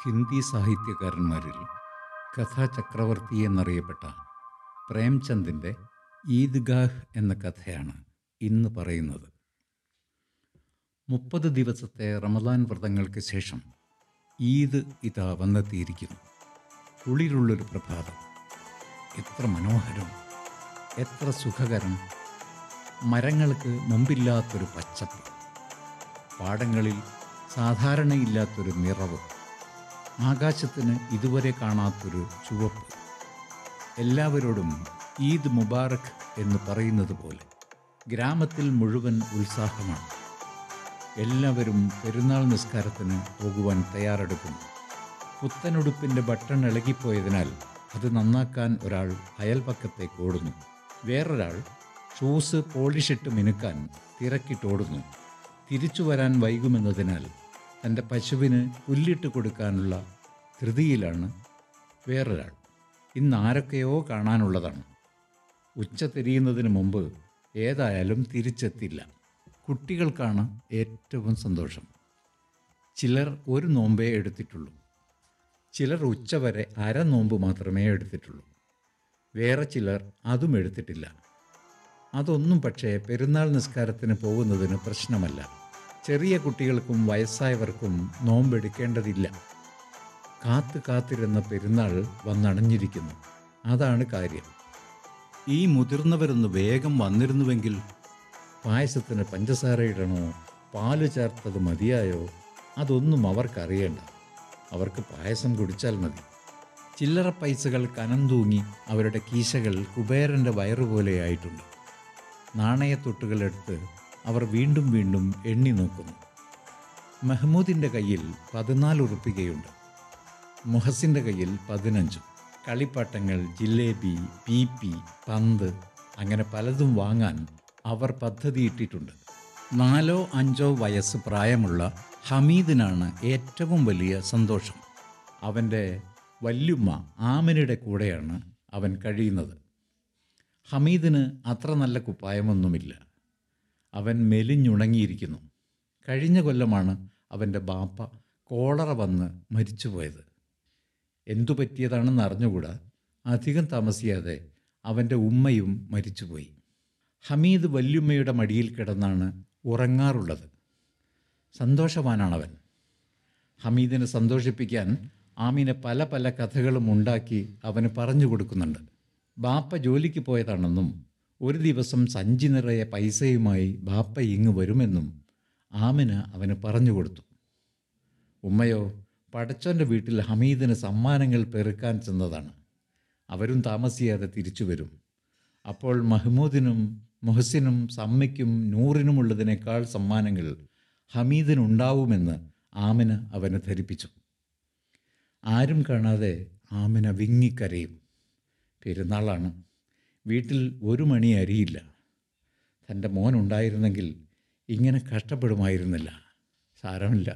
ഹിന്ദി സാഹിത്യകാരന്മാരിൽ കഥാചക്രവർത്തി എന്നറിയപ്പെട്ട പ്രേംചന്ദിൻ്റെ ഈദ്ഗാഹ് എന്ന കഥയാണ് ഇന്ന് പറയുന്നത്. 30 ദിവസത്തെ റമദാൻ വ്രതങ്ങൾക്ക് ശേഷം ഈദ് ഇതാ വന്നെത്തിയിരിക്കുന്നു. കുളിരുള്ളൊരു പ്രഭാതം. എത്ര മനോഹരം, എത്ര സുഖകരം. മരങ്ങൾക്ക് മുമ്പില്ലാത്തൊരു പച്ചപ്പ്, പാടങ്ങളിൽ സാധാരണയില്ലാത്തൊരു നിറവ്, ആകാശത്തിന് ഇതുവരെ കാണാത്തൊരു ചുവപ്പ്. എല്ലാവരോടും ഈദ് മുബാറക് എന്ന് പറയുന്നത് പോലെ ഗ്രാമത്തിൽ മുഴുവൻ ഉത്സാഹമാണ്. എല്ലാവരും പെരുന്നാൾ നിസ്കാരത്തിന് പോകുവാൻ തയ്യാറെടുക്കുന്നു. പുത്തനുടുപ്പിൻ്റെ ബട്ടൺ ഇളകിപ്പോയതിനാൽ അത് നന്നാക്കാൻ ഒരാൾ അയൽപക്കത്തേക്ക് ഓടുന്നു. വേറൊരാൾ ഷൂസ് പോളിഷിട്ട് മിനുക്കാൻ തിരക്കിട്ടോടുന്നു. തിരിച്ചു വരാൻ വൈകുമെന്നതിനാൽ തൻ്റെ പശുവിന് പുല്ലിട്ട് കൊടുക്കാനുള്ള ധൃതിയിലാണ് വേറൊരാൾ. ഇന്നാരൊക്കെയോ കാണാനുള്ളതാണ്. ഉച്ച തിരിയുന്നതിന് മുമ്പ് ഏതായാലും തിരിച്ചെത്തില്ല. കുട്ടികൾക്കാണ് ഏറ്റവും സന്തോഷം. ചിലർ ഒരു നോമ്പേ എടുത്തിട്ടുള്ളൂ, ചിലർ ഉച്ചവരെ അരനോമ്പ് മാത്രമേ എടുത്തിട്ടുള്ളൂ, വേറെ ചിലർ അതും എടുത്തിട്ടില്ല. അതൊന്നും പക്ഷേ പെരുന്നാൾ നിസ്കാരത്തിന് പോകുന്നതിന് പ്രശ്നമല്ല. ചെറിയ കുട്ടികൾക്കും വയസ്സായവർക്കും നോമ്പെടുക്കേണ്ടതില്ല. കാത്തിരുന്ന പെരുന്നാൾ വന്നണഞ്ഞിരിക്കുന്നു, അതാണ് കാര്യം. ഈ മുതിർന്നവരൊന്ന് വേഗം വന്നിരുന്നുവെങ്കിൽ. പായസത്തിന് പഞ്ചസാര ഇടണോ, പാല് ചേർത്തത് മതിയായോ, അതൊന്നും അവർക്കറിയേണ്ട. അവർക്ക് പായസം കുടിച്ചാൽ മതി. ചില്ലറ പൈസകൾ കനം തൂങ്ങി അവരുടെ കീശകൾ കുബേരൻ്റെ വയറുപോലെയായിട്ടുണ്ട്. നാണയത്തൊട്ടുകളെടുത്ത് അവർ വീണ്ടും വീണ്ടും എണ്ണി നോക്കുന്നു. മെഹ്മൂദിൻ്റെ കയ്യിൽ 14 ഉറുപ്പികയുണ്ട്, മുഹസിൻ്റെ കയ്യിൽ 15. കളിപ്പാട്ടങ്ങൾ, ജിലേബി, പീപ്പി, പന്ത്, അങ്ങനെ പലതും വാങ്ങാൻ അവർ പദ്ധതിയിട്ടിട്ടുണ്ട്. 4-5 വയസ്സ് പ്രായമുള്ള ഹമീദിനാണ് ഏറ്റവും വലിയ സന്തോഷം. അവൻ്റെ വല്യുമ്മ ആമിനയുടെ കൂടെയാണ് അവൻ കഴിയുന്നത്. ഹമീദിന് അത്ര നല്ല കുപ്പായമൊന്നുമില്ല. അവൻ മെലിഞ്ഞുണങ്ങിയിരിക്കുന്നു. കഴിഞ്ഞ കൊല്ലമാണ് അവൻ്റെ ബാപ്പ കോളറ വന്ന് മരിച്ചുപോയത്. എന്തു പറ്റിയതാണെന്ന് അറിഞ്ഞുകൂടാ. അധികം താമസിയാതെ അവൻ്റെ ഉമ്മയും മരിച്ചുപോയി. ഹമീദ് വല്യുമ്മയുടെ മടിയിൽ കിടന്നാണ് ഉറങ്ങാറുള്ളത്. സന്തോഷവാനാണവൻ. ഹമീദിനെ സന്തോഷിപ്പിക്കാൻ ആമിന പല പല കഥകളും ഉണ്ടാക്കി അവന് പറഞ്ഞു കൊടുക്കുന്നുണ്ട്. ബാപ്പ ജോലിക്ക് പോയതാണെന്നും ഒരു ദിവസം സഞ്ചി നിറയെ പൈസയുമായി ബാപ്പ ഇങ്ങ് വരുമെന്നും ആമിന അവന് പറഞ്ഞു കൊടുത്തു. ഉമ്മയോ പടച്ചോൻ്റെ വീട്ടിൽ ഹമീദിന് സമ്മാനങ്ങൾ പെറുക്കാൻ ചെന്നതാണ്. അവരും താമസിയാതെ തിരിച്ചു വരും. അപ്പോൾ മെഹ്മൂദിനും മുഹസിനും സമ്മിക്കും നൂറിനുമുള്ളതിനേക്കാൾ സമ്മാനങ്ങൾ ഹമീദിനുണ്ടാവുമെന്ന് ആമിന അവനെ ധരിപ്പിച്ചു. ആരും കാണാതെ ആമിന വിങ്ങിക്കരയും. പെരുന്നാളാണ്, വീട്ടിൽ ഒരു മണി അരിയില്ല. തൻ്റെ മോനുണ്ടായിരുന്നെങ്കിൽ ഇങ്ങനെ കഷ്ടപ്പെടുമായിരുന്നില്ല. സാരമില്ല,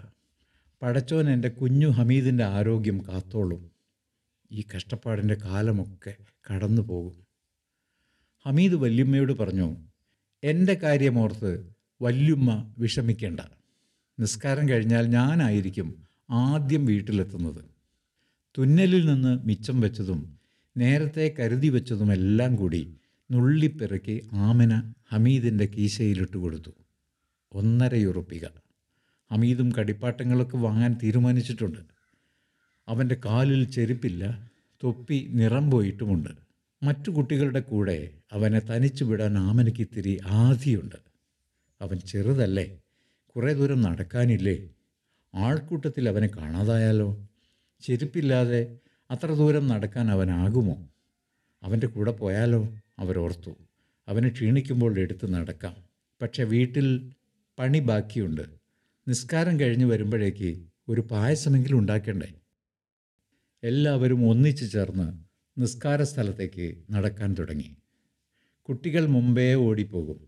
പടച്ചോൻ എൻ്റെ കുഞ്ഞു ഹമീദിൻ്റെ ആരോഗ്യം കാത്തോളും. ഈ കഷ്ടപ്പാടിൻ്റെ കാലമൊക്കെ കടന്നു പോകും. ഹമീദ് വല്യുമ്മയോട് പറഞ്ഞു, എൻ്റെ കാര്യമോർത്ത് വല്യുമ്മ വിഷമിക്കേണ്ട. നിസ്കാരം കഴിഞ്ഞാൽ ഞാനായിരിക്കും ആദ്യം വീട്ടിലെത്തുന്നത്. തുന്നലിൽ നിന്ന് മിച്ചം വെച്ചതും നേരത്തെ കരുതി വെച്ചതുമെല്ലാം കൂടി നുള്ളിപ്പിറക്കി ആമിന ഹമീദിൻ്റെ കീശയിലിട്ട് കൊടുത്തു. 1.5 ഉറുപ്പിക. ഹമീദും കടിപ്പാട്ടങ്ങളൊക്കെ വാങ്ങാൻ തീരുമാനിച്ചിട്ടുണ്ട്. അവൻ്റെ കാലിൽ ചെരുപ്പില്ല, തൊപ്പി നിറം പോയിട്ടുമുണ്ട്. മറ്റു കുട്ടികളുടെ കൂടെ അവനെ തനിച്ചു വിടാൻ ആമിനയ്ക്ക് ഇത്തിരി ആധിയുണ്ട്. അവൻ ചെറുതല്ലേ, കുറേ ദൂരം നടക്കാനില്ലേ. ആൾക്കൂട്ടത്തിൽ അവനെ കാണാതായാലോ? ചെരുപ്പില്ലാതെ അത്ര ദൂരം നടക്കാൻ അവനാകുമോ? അവൻ്റെ കൂടെ പോയാലോ? അവരോർത്തു. അവന് ക്ഷീണിക്കുമ്പോൾ എടുത്ത് നടക്കാം. പക്ഷെ വീട്ടിൽ പണി ബാക്കിയുണ്ട്. നിസ്കാരം കഴിഞ്ഞ് വരുമ്പോഴേക്ക് ഒരു പായസമെങ്കിലും ഉണ്ടാക്കണ്ടേ. എല്ലാവരും ഒന്നിച്ചു ചേർന്ന് നിസ്കാര സ്ഥലത്തേക്ക് നടക്കാൻ തുടങ്ങി. കുട്ടികൾ മുമ്പേ ഓടിപ്പോകും,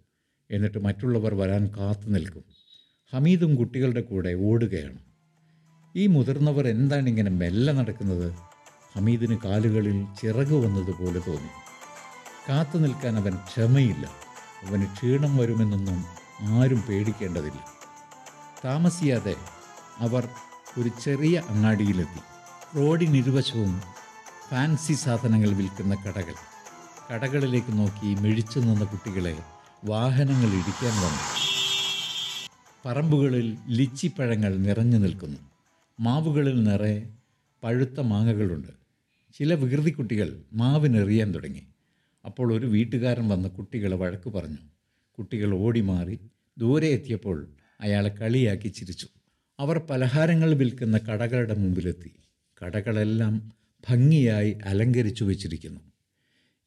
എന്നിട്ട് മറ്റുള്ളവർ വരാൻ കാത്തു നിൽക്കും. ഹമീദും കുട്ടികളുടെ കൂടെ ഓടുകയാണ്. ഈ മുതിർന്നവർ എന്താണിങ്ങനെ മെല്ലെ നടക്കുന്നത്? ഹമീദിന് കാലുകളിൽ ചിറക് വന്നതുപോലെ തോന്നി. കാത്തു നിൽക്കാൻ അവൻ ക്ഷമയില്ല. അവന് ക്ഷീണം വരുമെന്നൊന്നും ആരും പേടിക്കേണ്ടതില്ല. താമസിയാതെ അവർ ഒരു ചെറിയ അങ്ങാടിയിലെത്തി. റോഡിനിരുവശവും ഫാൻസി സാധനങ്ങൾ വിൽക്കുന്ന കടകൾ. കടകളിലേക്ക് നോക്കി മിഴിച്ചു നിന്ന കുട്ടികളെ വാഹനങ്ങൾ ഇടിക്കാൻ വന്നു. പറമ്പുകളിൽ ലിച്ചിപ്പഴങ്ങൾ നിറഞ്ഞു നിൽക്കുന്നു. മാവുകളിൽ നിറയെ പഴുത്ത മാങ്ങകളുണ്ട്. ചില വികൃതി കുട്ടികൾ മാവിനെറിയാൻ തുടങ്ങി. അപ്പോൾ ഒരു വീട്ടുകാരൻ വന്ന് കുട്ടികളെ വഴക്ക് പറഞ്ഞു. കുട്ടികൾ ഓടിമാറി. ദൂരെ എത്തിയപ്പോൾ അയാളെ കളിയാക്കി ചിരിച്ചു. അവർ പലഹാരങ്ങൾ വിൽക്കുന്ന കടകളുടെ മുമ്പിലെത്തി. കടകളെല്ലാം ഭംഗിയായി അലങ്കരിച്ചു വച്ചിരിക്കുന്നു.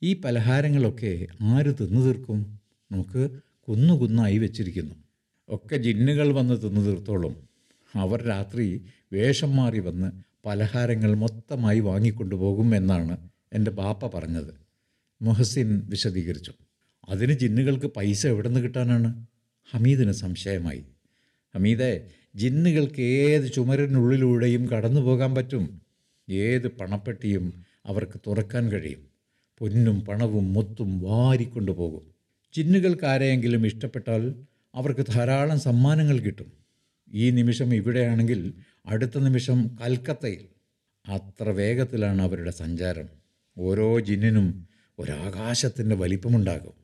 ഈ പലഹാരങ്ങളൊക്കെ ആര് തിന്നു തീർക്കും? നമുക്ക് കുന്നുകുന്നായി വെച്ചിരിക്കുന്നു. ഒക്കെ ജിന്നുകൾ വന്ന് തിന്നു തീർത്തോളും. അവർ രാത്രി വേഷം മാറി വന്ന് പലഹാരങ്ങൾ മൊത്തമായി വാങ്ങിക്കൊണ്ടു പോകും എന്നാണ് എൻ്റെ ബാപ്പ പറഞ്ഞത്. മുഹസിൻ വിശദീകരിച്ചു. അതിന് ജിന്നുകൾക്ക് പൈസ എവിടെ നിന്ന് കിട്ടാനാണ്? ഹമീദിന് സംശയമായി. ഹമീദേ, ജിന്നുകൾക്ക് ഏത് ചുമരിനുള്ളിലൂടെയും കടന്നു പോകാൻ പറ്റും. ഏത് പണപ്പെട്ടിയും അവർക്ക് തുറക്കാൻ കഴിയും. പൊന്നും പണവും മുത്തും വാരിക്കൊണ്ടു പോകും. ജിന്നുകൾക്ക് ആരെയെങ്കിലും ഇഷ്ടപ്പെട്ടാൽ അവർക്ക് ധാരാളം സമ്മാനങ്ങൾ കിട്ടും. ഈ നിമിഷം ഇവിടെയാണെങ്കിൽ അടുത്ത നിമിഷം കൽക്കത്തയിൽ. അത്ര വേഗത്തിലാണ് അവരുടെ സഞ്ചാരം. ഓരോ ജിന്നിനും ഒരാകാശത്തിൻ്റെ വലിപ്പമുണ്ടാകും.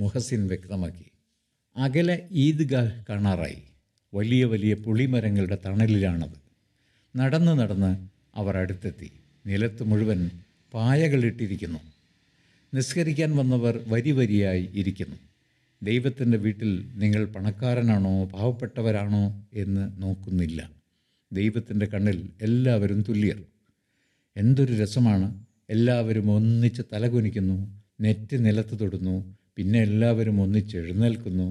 മുഹസിൻ വ്യക്തമാക്കി. അകലെ ഈദ്ഗാഹ് കാണാറായി. വലിയ വലിയ പുളിമരങ്ങളുടെ തണലിലാണത്. നടന്ന് നടന്ന് അവർ അടുത്തെത്തി. നിലത്ത് മുഴുവൻ പായകളിട്ടിരിക്കുന്നു. നിസ്കരിക്കാൻ വന്നവർ വരി വരിയായി ഇരിക്കുന്നു. ദൈവത്തിൻ്റെ വീട്ടിൽ നിങ്ങൾ പണക്കാരനാണോ പാവപ്പെട്ടവരാണോ എന്ന് നോക്കുന്നില്ല. ദൈവത്തിൻ്റെ കണ്ണിൽ എല്ലാവരും തുല്യർ. എന്തൊരു രസമാണ്! എല്ലാവരും ഒന്നിച്ച് തലകുനിക്കുന്നു, നെറ്റ് നിലത്ത് തൊടുന്നു, പിന്നെ എല്ലാവരും ഒന്നിച്ച് എഴുന്നേൽക്കുന്നു.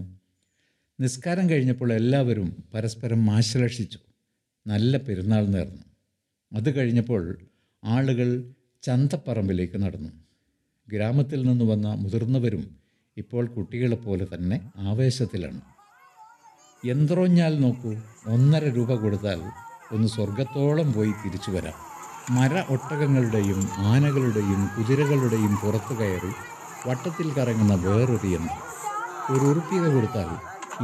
നിസ്കാരം കഴിഞ്ഞപ്പോൾ എല്ലാവരും പരസ്പരം ആശ്ലേഷിച്ചു. നല്ല പെരുന്നാൾ നേർന്നു. അത് കഴിഞ്ഞപ്പോൾ ആളുകൾ ചന്തപ്പറമ്പിലേക്ക് നടന്നു. ഗ്രാമത്തിൽ നിന്ന് വന്ന മുതിർന്നവരും ഇപ്പോൾ കുട്ടികളെപ്പോലെ തന്നെ ആവേശത്തിലാണ്. യന്ത്രോഞ്ഞാൽ നോക്കൂ, 1.5 രൂപ കൊടുത്താൽ ഒന്ന് സ്വർഗത്തോളം പോയി തിരിച്ചു വരാം. മര ഒട്ടകങ്ങളുടെയും ആനകളുടെയും കുതിരകളുടെയും പുറത്തു കയറി വട്ടത്തിൽ കറങ്ങുന്ന വേറൊരു യന്ത്രം. ഒരു ഉറുപ്പിക കൊടുത്താൽ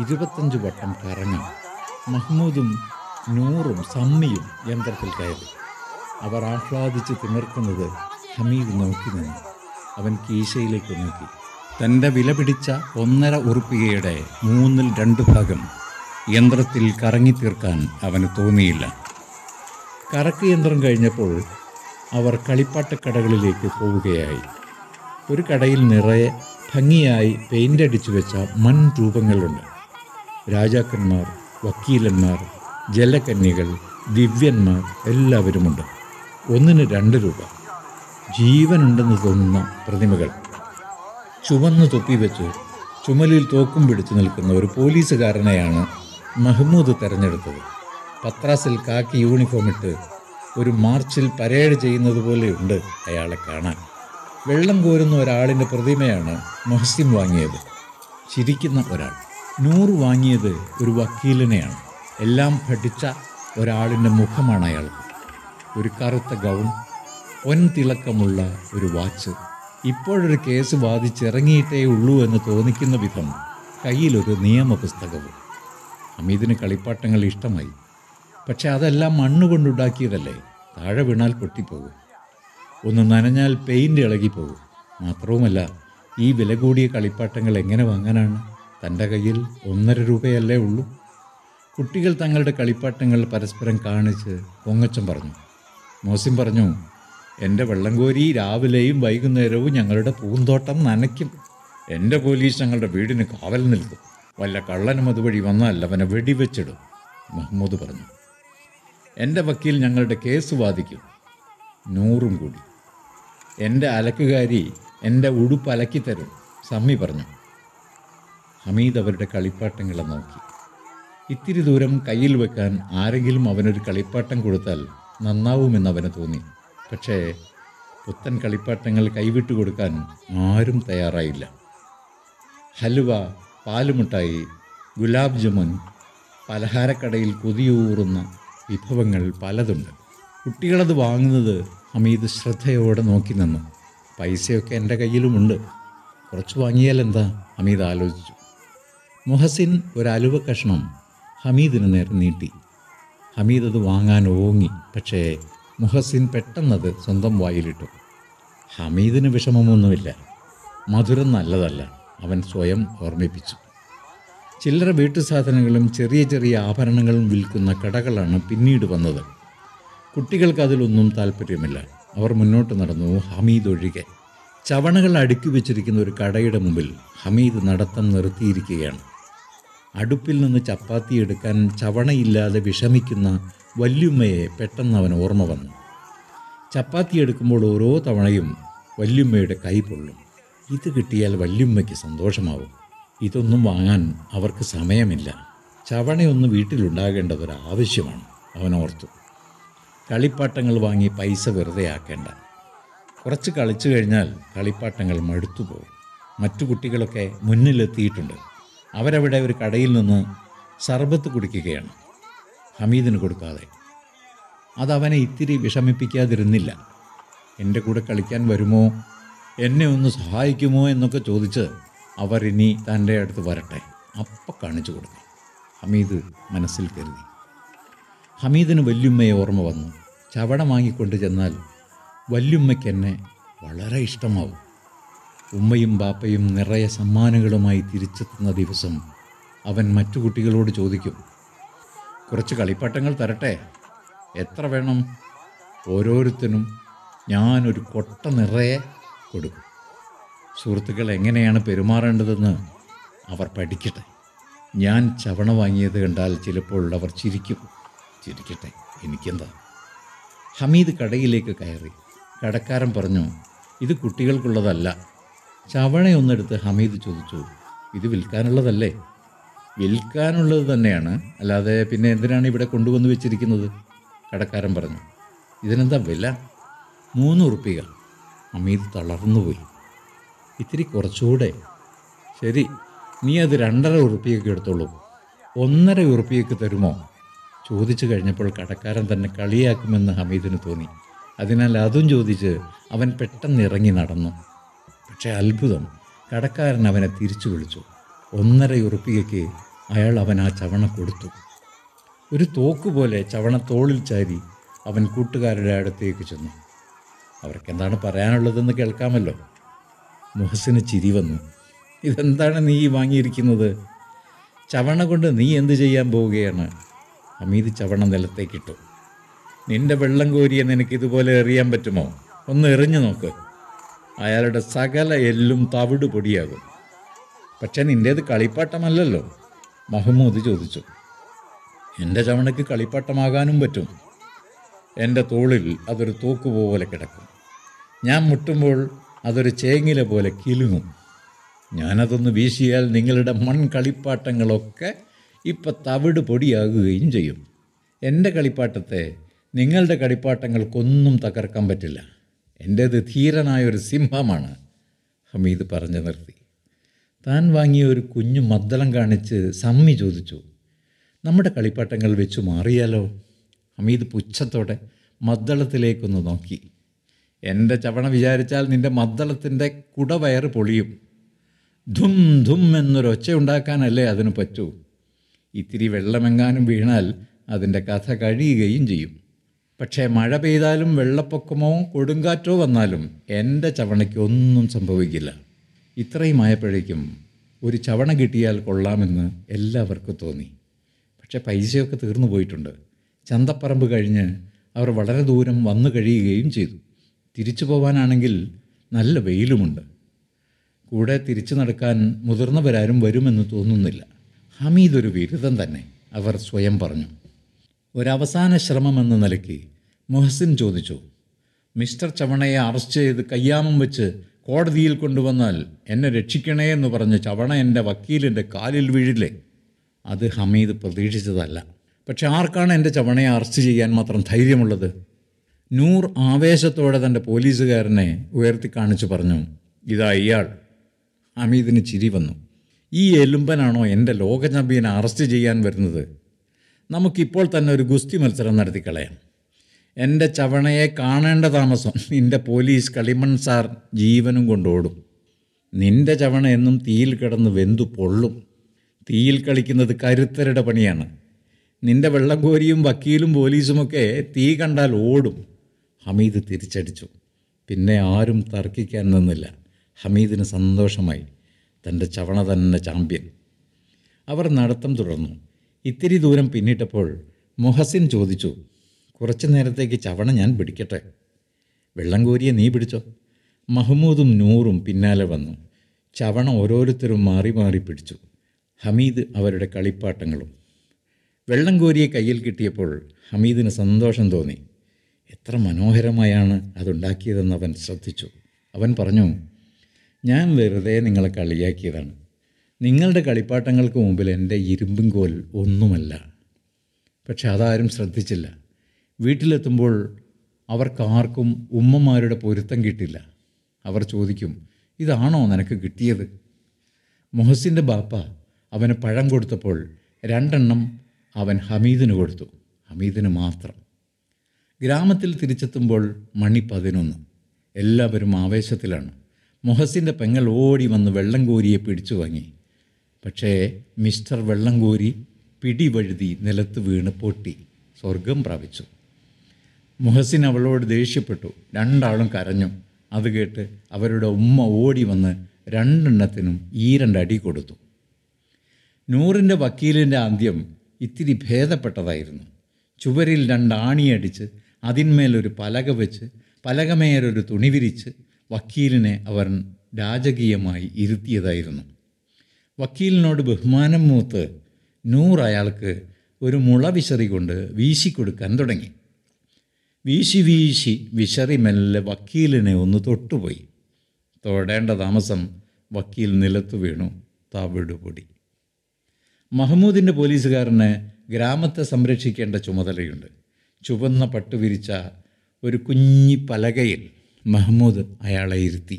25 വട്ടം കറങ്ങാം. മെഹ്മൂദും നൂറും സമ്മിയും യന്ത്രത്തിൽ കയറി. അവർ ആഹ്ലാദിച്ച് തിമിർക്കുന്നത് ഹമീദ് നോക്കി നിന്നു. അവൻ കീശയിലേക്ക് നോക്കി. തൻ്റെ വില പിടിച്ച 1.5 ഉറുപ്പികയുടെ 2/3 ഭാഗം യന്ത്രത്തിൽ കറങ്ങിത്തീർക്കാൻ അവന് തോന്നിയില്ല. കറക്ക് യന്ത്രം കഴിഞ്ഞപ്പോൾ അവർ കളിപ്പാട്ടക്കടകളിലേക്ക് പോവുകയായി. ഒരു കടയിൽ നിറയെ ഭംഗിയായി പെയിൻ്റടിച്ചു വെച്ച മൺരൂപങ്ങളുണ്ട്. രാജാക്കന്മാർ, വക്കീലന്മാർ, ജലകന്യകൾ, ദിവ്യന്മാർ എല്ലാവരുമുണ്ട്. ഒന്നിന് 2 രൂപ. ജീവനുണ്ടെന്ന് തോന്നുന്ന പ്രതിമകൾ. ചുവന്ന് തൊപ്പി വെച്ച് ചുമലിൽ തോക്കും പിടിച്ചു നിൽക്കുന്ന ഒരു പോലീസുകാരനെയാണ് മെഹ്മൂദ് തിരഞ്ഞെടുത്തത്. പത്രാസിൽ കാക്കി യൂണിഫോമിട്ട് ഒരു മാർച്ചിൽ പരേഡ് ചെയ്യുന്നത് പോലെയുണ്ട് അയാളെ കാണാൻ. വെള്ളം കോരുന്ന ഒരാളിൻ്റെ പ്രതിമയാണ് മുഹസിൻ വാങ്ങിയത്. ചിരിക്കുന്ന ഒരാൾ. നൂർ വാങ്ങിയത് ഒരു വക്കീലിനെയാണ്. എല്ലാം പഠിച്ച ഒരാളിൻ്റെ മുഖമാണ് അയാൾക്ക്. ഒരു കറുത്ത ഗൗൺ, പൊൻതിളക്കമുള്ള ഒരു വാച്ച്. ഇപ്പോഴൊരു കേസ് വാദിച്ചിറങ്ങിയിട്ടേ ഉള്ളൂ എന്ന് തോന്നിക്കുന്ന വിധം കയ്യിലൊരു നിയമപുസ്തകവും. ഹമീദിന് കളിപ്പാട്ടങ്ങൾ ഇഷ്ടമായി. പക്ഷെ അതെല്ലാം മണ്ണുകൊണ്ടുണ്ടാക്കിയതല്ലേ, താഴെ വീണാൽ പൊട്ടിപ്പോകും, ഒന്ന് നനഞ്ഞാൽ പെയിൻ്റ് ഇളകിപ്പോകും. മാത്രവുമല്ല, ഈ വില കൂടിയ കളിപ്പാട്ടങ്ങൾ എങ്ങനെ വാങ്ങാനാണ്? തൻ്റെ കയ്യിൽ 1.5 രൂപയല്ലേ ഉള്ളൂ. കുട്ടികൾ തങ്ങളുടെ കളിപ്പാട്ടങ്ങൾ പരസ്പരം കാണിച്ച് പൊങ്ങച്ചം പറഞ്ഞു. മോസിൻ പറഞ്ഞു, എൻ്റെ വെള്ളംകോരി രാവിലെയും വൈകുന്നേരവും ഞങ്ങളുടെ പൂന്തോട്ടം നനയ്ക്കും. എൻ്റെ പോലീസ് ഞങ്ങളുടെ വീടിന് കാവൽ നിൽക്കും. വല്ല കള്ളനും അതുവഴി വന്നാൽ അവനെ വെടിവെച്ചിടും. മെഹ്മൂദ് പറഞ്ഞു. എൻ്റെ വക്കീൽ ഞങ്ങളുടെ കേസ് വാദിക്കും. നൂറും കൂടി. എൻ്റെ അലക്കുകാരി എൻ്റെ ഉടുപ്പ് അലക്കി തരും. സമ്മി പറഞ്ഞു. ഹമീദ് അവരുടെ കളിപ്പാട്ടങ്ങളെ നോക്കി. ഇത്തിരി ദൂരം കയ്യിൽ വെക്കാൻ ആരെങ്കിലും അവനൊരു കളിപ്പാട്ടം കൊടുത്താൽ നന്നാവുമെന്നവന് തോന്നി. പക്ഷേ പുത്തൻ കളിപ്പാട്ടങ്ങൾ കൈവിട്ടു കൊടുക്കാൻ ആരും തയ്യാറായില്ല. ഹലുവ, പാലുമിഠായി, ഗുലാബ് ജമുൻ, പലഹാരക്കടയിൽ കൊതിയൂറുന്ന വിഭവങ്ങൾ പലതുണ്ട്. കുട്ടികളത് വാങ്ങുന്നത് ഹമീദ് ശ്രദ്ധയോടെ നോക്കി നിന്നു. പൈസയൊക്കെ എൻ്റെ കയ്യിലുമുണ്ട്, കുറച്ച് വാങ്ങിയാൽ എന്താ, ഹമീദ് ആലോചിച്ചു. മുഹസിൻ ഒരു അലുവ കഷ്ണം ഹമീദിന് നേരെ നീട്ടി. ഹമീദ് അത് വാങ്ങാൻ ഓങ്ങി. പക്ഷേ മുഹസിൻ പെട്ടെന്നത് സ്വന്തം വായിലിട്ടു. ഹമീദിന് വിഷമമൊന്നുമില്ല, മധുരം നല്ലതല്ല, അവൻ സ്വയം ഓർമ്മിപ്പിച്ചു. ചില്ലറ വീട്ടു സാധനങ്ങളും ചെറിയ ചെറിയ ആഭരണങ്ങളും വിൽക്കുന്ന കടകളാണ് പിന്നീട് വന്നത്. കുട്ടികൾക്ക് അതിലൊന്നും താല്പര്യമില്ല. അവർ മുന്നോട്ട് നടന്നു. ഹമീദ് ഒഴികെ ചവണകൾ അടുക്കി വെച്ചിരിക്കുന്ന ഒരു കടയുടെ മുമ്പിൽ ഹമീദ് നടത്തം നിർത്തിയിരിക്കുകയാണ്. അടുപ്പിൽ നിന്ന് ചപ്പാത്തി എടുക്കാൻ ചവണയില്ലാതെ വിഷമിക്കുന്ന വല്യുമ്മയെ പെട്ടെന്ന് അവൻ ഓർമ്മ വന്നു. ചപ്പാത്തി എടുക്കുമ്പോൾ ഓരോ തവണയും വല്യുമ്മയുടെ കൈ പൊള്ളും. ഇത് കിട്ടിയാൽ വല്യുമ്മയ്ക്ക് സന്തോഷമാവും. ഇതൊന്നും വാങ്ങാൻ അവർക്ക് സമയമില്ല. ചവണയൊന്ന് വീട്ടിലുണ്ടാകേണ്ടത് ഒരു ആവശ്യമാണ് അവനോർത്തു. കളിപ്പാട്ടങ്ങൾ വാങ്ങി പൈസ വെറുതെ ആക്കേണ്ട. കുറച്ച് കളിച്ചു കഴിഞ്ഞാൽ കളിപ്പാട്ടങ്ങൾ മടുത്തുപോകും. മറ്റു കുട്ടികളൊക്കെ മുന്നിലെത്തിയിട്ടുണ്ട്. അവരവിടെ ഒരു കടയിൽ നിന്ന് സർബത്ത് കുടിക്കുകയാണ്, ഹമീദിന് കൊടുക്കാതെ. അതവനെ ഇത്തിരി വിഷമിപ്പിക്കാതിരുന്നില്ല. എൻ്റെ കൂടെ കളിക്കാൻ വരുമോ, എന്നെ ഒന്ന് സഹായിക്കുമോ എന്നൊക്കെ ചോദിച്ച് അവരിനി തൻ്റെ അടുത്ത് വരട്ടെ, അപ്പം കാണിച്ചു കൊടുക്കും, ഹമീദ് മനസ്സിൽ കരുതി. ഹമീദിന് വല്യുമ്മയെ ഓർമ്മ വന്നു. ചവണ വാങ്ങിക്കൊണ്ട് ചെന്നാൽ വല്യുമ്മയ്ക്ക് എന്നെ വളരെ ഇഷ്ടമാവും. ഉമ്മയും ബാപ്പയും നിറയെ സമ്മാനങ്ങളുമായി തിരിച്ചെത്തുന്ന ദിവസം അവൻ മറ്റു കുട്ടികളോട് ചോദിക്കും, കുറച്ച് കളിപ്പാട്ടങ്ങൾ തരട്ടെ, എത്ര വേണം? ഓരോരുത്തനും ഞാനൊരു കൊട്ട നിറയെ കൊടുക്കും. സുഹൃത്തുക്കൾ എങ്ങനെയാണ് പെരുമാറേണ്ടതെന്ന് അവർ പഠിക്കട്ടെ. ഞാൻ ചവണ വാങ്ങിയത് കണ്ടാൽ ചിലപ്പോൾ അവർ ചിരിക്കും. ചിരിക്കട്ടെ, എനിക്കെന്താ. ഹമീദ് കടയിലേക്ക് കയറി. കടക്കാരൻ പറഞ്ഞു, ഇത് കുട്ടികൾക്കുള്ളതല്ല. ചവണയൊന്നെടുത്ത് ഹമീദ് ചോദിച്ചു, ഇത് വിൽക്കാനുള്ളതല്ലേ? വിൽക്കാനുള്ളത് തന്നെയാണ്, അല്ലാതെ പിന്നെ എന്തിനാണ് ഇവിടെ കൊണ്ടുവന്ന് വെച്ചിരിക്കുന്നത്? കടക്കാരൻ പറഞ്ഞു, ഇതിനെന്താ വില? 3 ഉറുപ്പിക. ഹമീദ് തളർന്നുപോയി. ഇത്തിരി കുറച്ചുകൂടെ. ശരി, നീ അത് 2.5 ഉറുപ്പികയ്ക്ക് എടുത്തോളൂ. 1.5 ഉറുപ്പികയ്ക്ക് തരുമോ? ചോദിച്ചു കഴിഞ്ഞപ്പോൾ കടക്കാരൻ തന്നെ കളിയാക്കുമെന്ന് ഹമീദിന് തോന്നി. അതിനാൽ അതും ചോദിച്ച് അവൻ പെട്ടെന്ന് ഇറങ്ങി നടന്നു. പക്ഷേ അത്ഭുതം, കടക്കാരൻ അവനെ തിരിച്ചു വിളിച്ചു. 1.5 ഉറുപ്പികയ്ക്ക് അയാൾ അവൻ ആ ചവണ കൊടുത്തു. ഒരു തോക്കുപോലെ ചവണ തോളിൽ ചാരി അവൻ കൂട്ടുകാരുടെ അടുത്തേക്ക് ചെന്നു. അവർക്കെന്താണ് പറയാനുള്ളതെന്ന് കേൾക്കാമല്ലോ. മുഹസിന് ചിരി വന്നു. ഇതെന്താണ് നീ വാങ്ങിയിരിക്കുന്നത്? ചവണ കൊണ്ട് നീ എന്ത് ചെയ്യാൻ പോവുകയാണ്? ഹമീദ് ചവണ നിലത്തേക്കിട്ടു. നിന്റെ വെള്ളം കോരിയെ നിനക്കിതുപോലെ എറിയാൻ പറ്റുമോ? ഒന്ന് എറിഞ്ഞു നോക്ക്. അയാളുടെ സകല എല്ലും തവിട് പൊടിയാകും. പക്ഷേ നിൻ്റേത് കളിപ്പാട്ടമല്ലല്ലോ, മെഹ്മൂദ് ചോദിച്ചു. എൻ്റെ ചവണയ്ക്ക് കളിപ്പാട്ടമാകാനും പറ്റും. എൻ്റെ തോളിൽ അതൊരു തോക്കുപോലെ കിടക്കും. ഞാൻ മുട്ടുമ്പോൾ അതൊരു ചേങ്ങില പോലെ കിലുങ്ങും. ഞാനതൊന്ന് വീശിയാൽ നിങ്ങളുടെ മൺകളിപ്പാട്ടങ്ങളൊക്കെ ഇപ്പം തവിട് പൊടിയാകുകയും ചെയ്യും. എൻ്റെ കളിപ്പാട്ടത്തെ നിങ്ങളുടെ കളിപ്പാട്ടങ്ങൾക്കൊന്നും തകർക്കാൻ പറ്റില്ല. എൻ്റേത് ധീരനായൊരു സിംഹമാണ്, ഹമീദ് പറഞ്ഞു നിർത്തി. താൻ വാങ്ങിയ ഒരു കുഞ്ഞു മദ്ദളം കാണിച്ച് സമ്മി ചോദിച്ചു, നമ്മുടെ കളിപ്പാട്ടങ്ങൾ വെച്ച് മാറിയാലോ? ഹമീദ് പുച്ഛത്തോടെ മദ്ദളത്തിലേക്കൊന്ന് നോക്കി. എൻ്റെ ചവണ വിചാരിച്ചാൽ നിൻ്റെ മദ്ദളത്തിൻ്റെ കുടവയറ് പൊളിയും. ധും ധും എന്നൊരൊച്ച ഉണ്ടാക്കാനല്ലേ അതിന് പറ്റൂ. ഇത്തിരി വെള്ളമെങ്ങാനും വീണാൽ അതിൻ്റെ കഥ കഴിയുകയും ചെയ്യും. പക്ഷേ മഴ പെയ്താലും വെള്ളപ്പൊക്കമോ കൊടുങ്കാറ്റോ വന്നാലും എൻ്റെ ചവണയ്ക്ക് ഒന്നും സംഭവിക്കില്ല. ഇത്രയും ആയപ്പോഴേക്കും ഒരു ചവണ കിട്ടിയാൽ കൊള്ളാമെന്ന് എല്ലാവർക്കും തോന്നി. പക്ഷേ പൈസയൊക്കെ തീർന്നു പോയിട്ടുണ്ട്. ചന്തപ്പറമ്പ് കഴിഞ്ഞ് അവർ വളരെ ദൂരം വന്നു കഴിയുകയും ചെയ്തു. തിരിച്ചു പോവാനാണെങ്കിൽ നല്ല വെയിലുമുണ്ട്. കൂടെ തിരിച്ചു നടക്കാൻ മുതിർന്നവരാരും വരുമെന്ന് തോന്നുന്നില്ല. ഹമീദ് ഒരു ബിരുദം തന്നെ, അവർ സ്വയം പറഞ്ഞു. ഒരവസാന ശ്രമമെന്ന നിലയ്ക്ക് മുഹസിൻ ചോദിച്ചു, മിസ്റ്റർ ചവണയെ അറസ്റ്റ് ചെയ്ത് കയ്യാമം വെച്ച് കോടതിയിൽ കൊണ്ടുവന്നാൽ എന്നെ രക്ഷിക്കണേ എന്ന് പറഞ്ഞ് ചവണ എൻ്റെ വക്കീലിൻ്റെ കാലിൽ വീഴില്ലേ? അത് ഹമീദ് പ്രതീക്ഷിച്ചതല്ല. പക്ഷെ ആർക്കാണ് എൻ്റെ ചവണയെ അറസ്റ്റ് ചെയ്യാൻ മാത്രം ധൈര്യമുള്ളത്? നൂർ ആവേശത്തോടെ തൻ്റെ പോലീസുകാരനെ ഉയർത്തി കാണിച്ചു പറഞ്ഞു, ഇതാ ഇയാൾ. ഹമീദിന് ചിരി വന്നു. ഈ എലുമ്പനാണോ എൻ്റെ ലോക ചാമ്പ്യനെ അറസ്റ്റ് ചെയ്യാൻ വരുന്നത്? നമുക്കിപ്പോൾ തന്നെ ഒരു ഗുസ്തി മത്സരം നടത്തിക്കളയാം. എൻ്റെ ചവണയെ കാണേണ്ട താമസം നിൻ്റെ പോലീസ് കളിമൺ സാർ ജീവനും കൊണ്ടോടും. നിൻ്റെ ചവണ എന്നും തീയിൽ കിടന്ന് വെന്തു പൊള്ളും. തീയിൽ കളിക്കുന്നത് കരുത്തരുടെ പണിയാണ്. നിന്റെ വെള്ളക്കോരിയും വക്കീലും പോലീസുമൊക്കെ തീ കണ്ടാൽ ഓടും. ഹമീദ് തിരിച്ചടിച്ചു. പിന്നെ ആരും തർക്കിക്കാൻ നിന്നില്ല. ഹമീദിന് സന്തോഷമായി. തൻ്റെ ചവണ തന്നെ ചാമ്പ്യൻ. അവർ നടത്തം തുടർന്നു. ഇത്തിരി ദൂരം പിന്നിട്ടപ്പോൾ മുഹസിൻ ചോദിച്ചു, കുറച്ചു നേരത്തേക്ക് ചവണ ഞാൻ പിടിക്കട്ടെ? വെള്ളം കോരിയെ നീ പിടിച്ചോ. മെഹ്മൂദും നൂറും പിന്നാലെ വന്നു. ചവണ ഓരോരുത്തരും മാറി മാറി പിടിച്ചു. ഹമീദ് അവരുടെ കളിപ്പാട്ടങ്ങളും. വെള്ളം കോരിയെ കയ്യിൽ കിട്ടിയപ്പോൾ ഹമീദിന് സന്തോഷം തോന്നി. എത്ര മനോഹരമായാണ് അതുണ്ടാക്കിയതെന്ന് അവൻ ശ്രദ്ധിച്ചു. അവൻ പറഞ്ഞു, ഞാൻ വെറുതെ നിങ്ങളെ കളിയാക്കിയതാണ്. നിങ്ങളുടെ കളിപ്പാട്ടങ്ങൾക്ക് മുമ്പിൽ എൻ്റെ ഇരുമ്പും കോൽ ഒന്നുമല്ല. പക്ഷെ അതാരും ശ്രദ്ധിച്ചില്ല. വീട്ടിലെത്തുമ്പോൾ അവർക്കാർക്കും ഉമ്മമാരുടെ പൊരുത്തം കിട്ടില്ല. അവർ ചോദിക്കും, ഇതാണോ നിനക്ക് കിട്ടിയത്? മുഹസിൻ്റെ ബാപ്പ അവന് പഴം കൊടുത്തപ്പോൾ രണ്ടെണ്ണം അവൻ ഹമീദിന് കൊടുത്തു, ഹമീദിന് മാത്രം. ഗ്രാമത്തിൽ തിരിച്ചെത്തുമ്പോൾ മണി 11. എല്ലാവരും ആവേശത്തിലാണ്. മുഹസിൻ്റെ പെങ്ങൾ ഓടി വന്ന് വെള്ളം കോരിയെ പിടിച്ചു വാങ്ങി. പക്ഷേ മിസ്റ്റർ വെള്ളം കോരി പിടി വഴുതി നിലത്ത് വീണ് പൊട്ടി സ്വർഗം പ്രാപിച്ചു. മുഹസിൻ അവളോട് ദേഷ്യപ്പെട്ടു. രണ്ടാളും കരഞ്ഞു. അത് കേട്ട് അവരുടെ ഉമ്മ ഓടി വന്ന് രണ്ടെണ്ണത്തിനും ഈ രണ്ടടി കൊടുത്തു. നൂറിൻ്റെ വക്കീലിൻ്റെ ആദ്യം ഇത്തിരി ഭേദപ്പെട്ടതായിരുന്നു. ചുവരിൽ രണ്ടാണിയടിച്ച് അതിന്മേലൊരു പലക വെച്ച് പലകമേലൊരു തുണി വിരിച്ച് വക്കീലിനെ അവർ രാജകീയമായി ഇരുത്തിയതായിരുന്നു. വക്കീലിനോട് ബഹുമാനം മൂത്ത് നൂർ അയാൾക്ക് ഒരു മുള വിശറി കൊണ്ട് വീശിക്കൊടുക്കാൻ തുടങ്ങി. വീശി വീശി വിശറി മെല്ലെ വക്കീലിനെ ഒന്ന് തൊട്ടുപോയി. തൊടേണ്ട താമസം വക്കീൽ നിലത്തു വീണു, തവിടുപൊടി. മെഹ്മൂദിൻ്റെ പോലീസുകാരന് ഗ്രാമത്തെ സംരക്ഷിക്കേണ്ട ചുമതലയുണ്ട്. ചുവന്ന പട്ടുവിരിച്ച ഒരു കുഞ്ഞി പലകയിൽ മെഹ്മൂദ് അയാളെ ഇരുത്തി.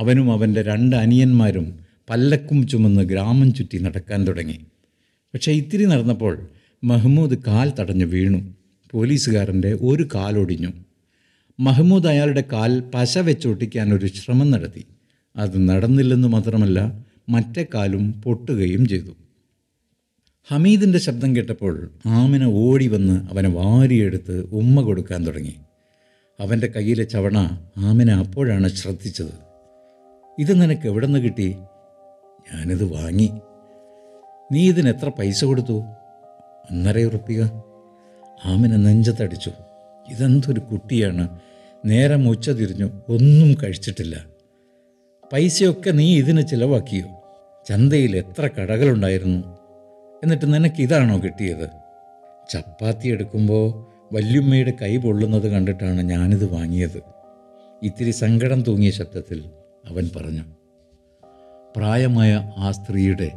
അവനും അവൻ്റെ രണ്ട് അനിയന്മാരും പല്ലക്കും ചുമന്ന് ഗ്രാമം ചുറ്റി നടക്കാൻ തുടങ്ങി. പക്ഷേ ഇത്തിരി നടന്നപ്പോൾ മെഹ്മൂദ് കാൽ തടഞ്ഞു വീണു. പോലീസുകാരൻ്റെ ഒരു കാലൊടിഞ്ഞു. മെഹ്മൂദ് അയാളുടെ കാൽ പശ വെച്ചൊട്ടിക്കാൻ ഒരു ശ്രമം നടത്തി. അത് നടന്നില്ലെന്ന് മാത്രമല്ല, മറ്റേ കാലും പൊട്ടുകയും ചെയ്തു. ഹമീദിൻ്റെ ശബ്ദം കേട്ടപ്പോൾ ആമിന ഓടി വന്ന് അവനെ വാരിയെടുത്ത് ഉമ്മ കൊടുക്കാൻ തുടങ്ങി. അവൻ്റെ കയ്യിലെ ചവണ ആമിന അപ്പോഴാണ് ശ്രദ്ധിച്ചത്. ഇത് നിനക്ക് എവിടെ നിന്ന് കിട്ടി? ഞാനിത് വാങ്ങി. നീ ഇതിനെത്ര പൈസ കൊടുത്തു? 1.5 ഉറുപ്പിക. ആമിന നെഞ്ചത്തടിച്ചു. ഇതെന്തൊരു കുട്ടിയാണ്, നേരം ഉച്ച തിരിഞ്ഞു, ഒന്നും കഴിച്ചിട്ടില്ല. പൈസയൊക്കെ നീ ഇതിന് ചിലവാക്കിയോ? ചന്തയിൽ എത്ര കടകളുണ്ടായിരുന്നു, എന്നിട്ട് നിനക്ക് ഇതാണോ കിട്ടിയത്? ചപ്പാത്തി എടുക്കുമ്പോൾ വല്യുമ്മയുടെ കൈ പൊള്ളുന്നത് കണ്ടിട്ടാണ് ഞാനിത് വാങ്ങിയത്. ഇത്തിരി സങ്കടം തൂങ്ങിയ ശബ്ദത്തിൽ അവൻ പറഞ്ഞു. പ്രായമായ ആ സ്ത്രീയുടെ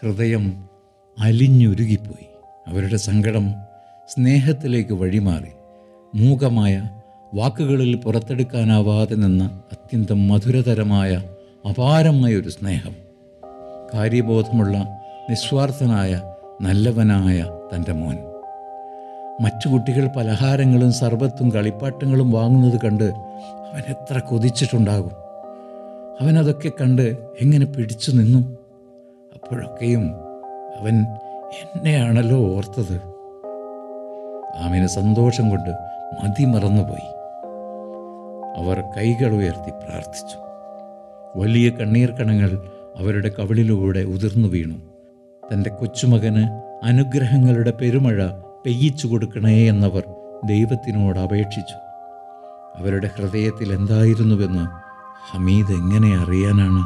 ഹൃദയം അലിഞ്ഞുരുകിപ്പോയി. അവരുടെ സങ്കടം സ്നേഹത്തിലേക്ക് വഴിമാറി. മൂകമായ, വാക്കുകളിൽ പുറത്തെടുക്കാനാവാതെ നിന്ന അത്യന്തം മധുരതരമായ അപാരമായൊരു സ്നേഹം. കാര്യബോധമുള്ള നിസ്വാർത്ഥനായ നല്ലവനായ തൻ്റെ മോൻ. മറ്റു കുട്ടികൾ പലഹാരങ്ങളും സർബത്തും കളിപ്പാട്ടങ്ങളും വാങ്ങുന്നത് കണ്ട് അവൻ എത്ര കൊതിച്ചിട്ടുണ്ടാകും. അവനതൊക്കെ കണ്ട് എങ്ങനെ പിടിച്ചു നിന്നു. അപ്പോഴൊക്കെയും അവൻ എന്നെയാണല്ലോ ഓർത്തത്. ആമിന് സന്തോഷം കൊണ്ട് മതിമറന്നുപോയി. അവർ കൈകൾ ഉയർത്തി പ്രാർത്ഥിച്ചു. വലിയ കണ്ണീർ കണങ്ങൾ അവരുടെ കവിളിലൂടെ ഉതിർന്നു വീണു. തൻ്റെ കൊച്ചുമകന് അനുഗ്രഹങ്ങളുടെ പെരുമഴ പെയ്യിച്ചു കൊടുക്കണേ എന്നവർ ദൈവത്തിനോട് അപേക്ഷിച്ചു. അവരുടെ ഹൃദയത്തിൽ എന്തായിരുന്നുവെന്ന് ഹമീദ് എങ്ങനെ അറിയാനാണ്?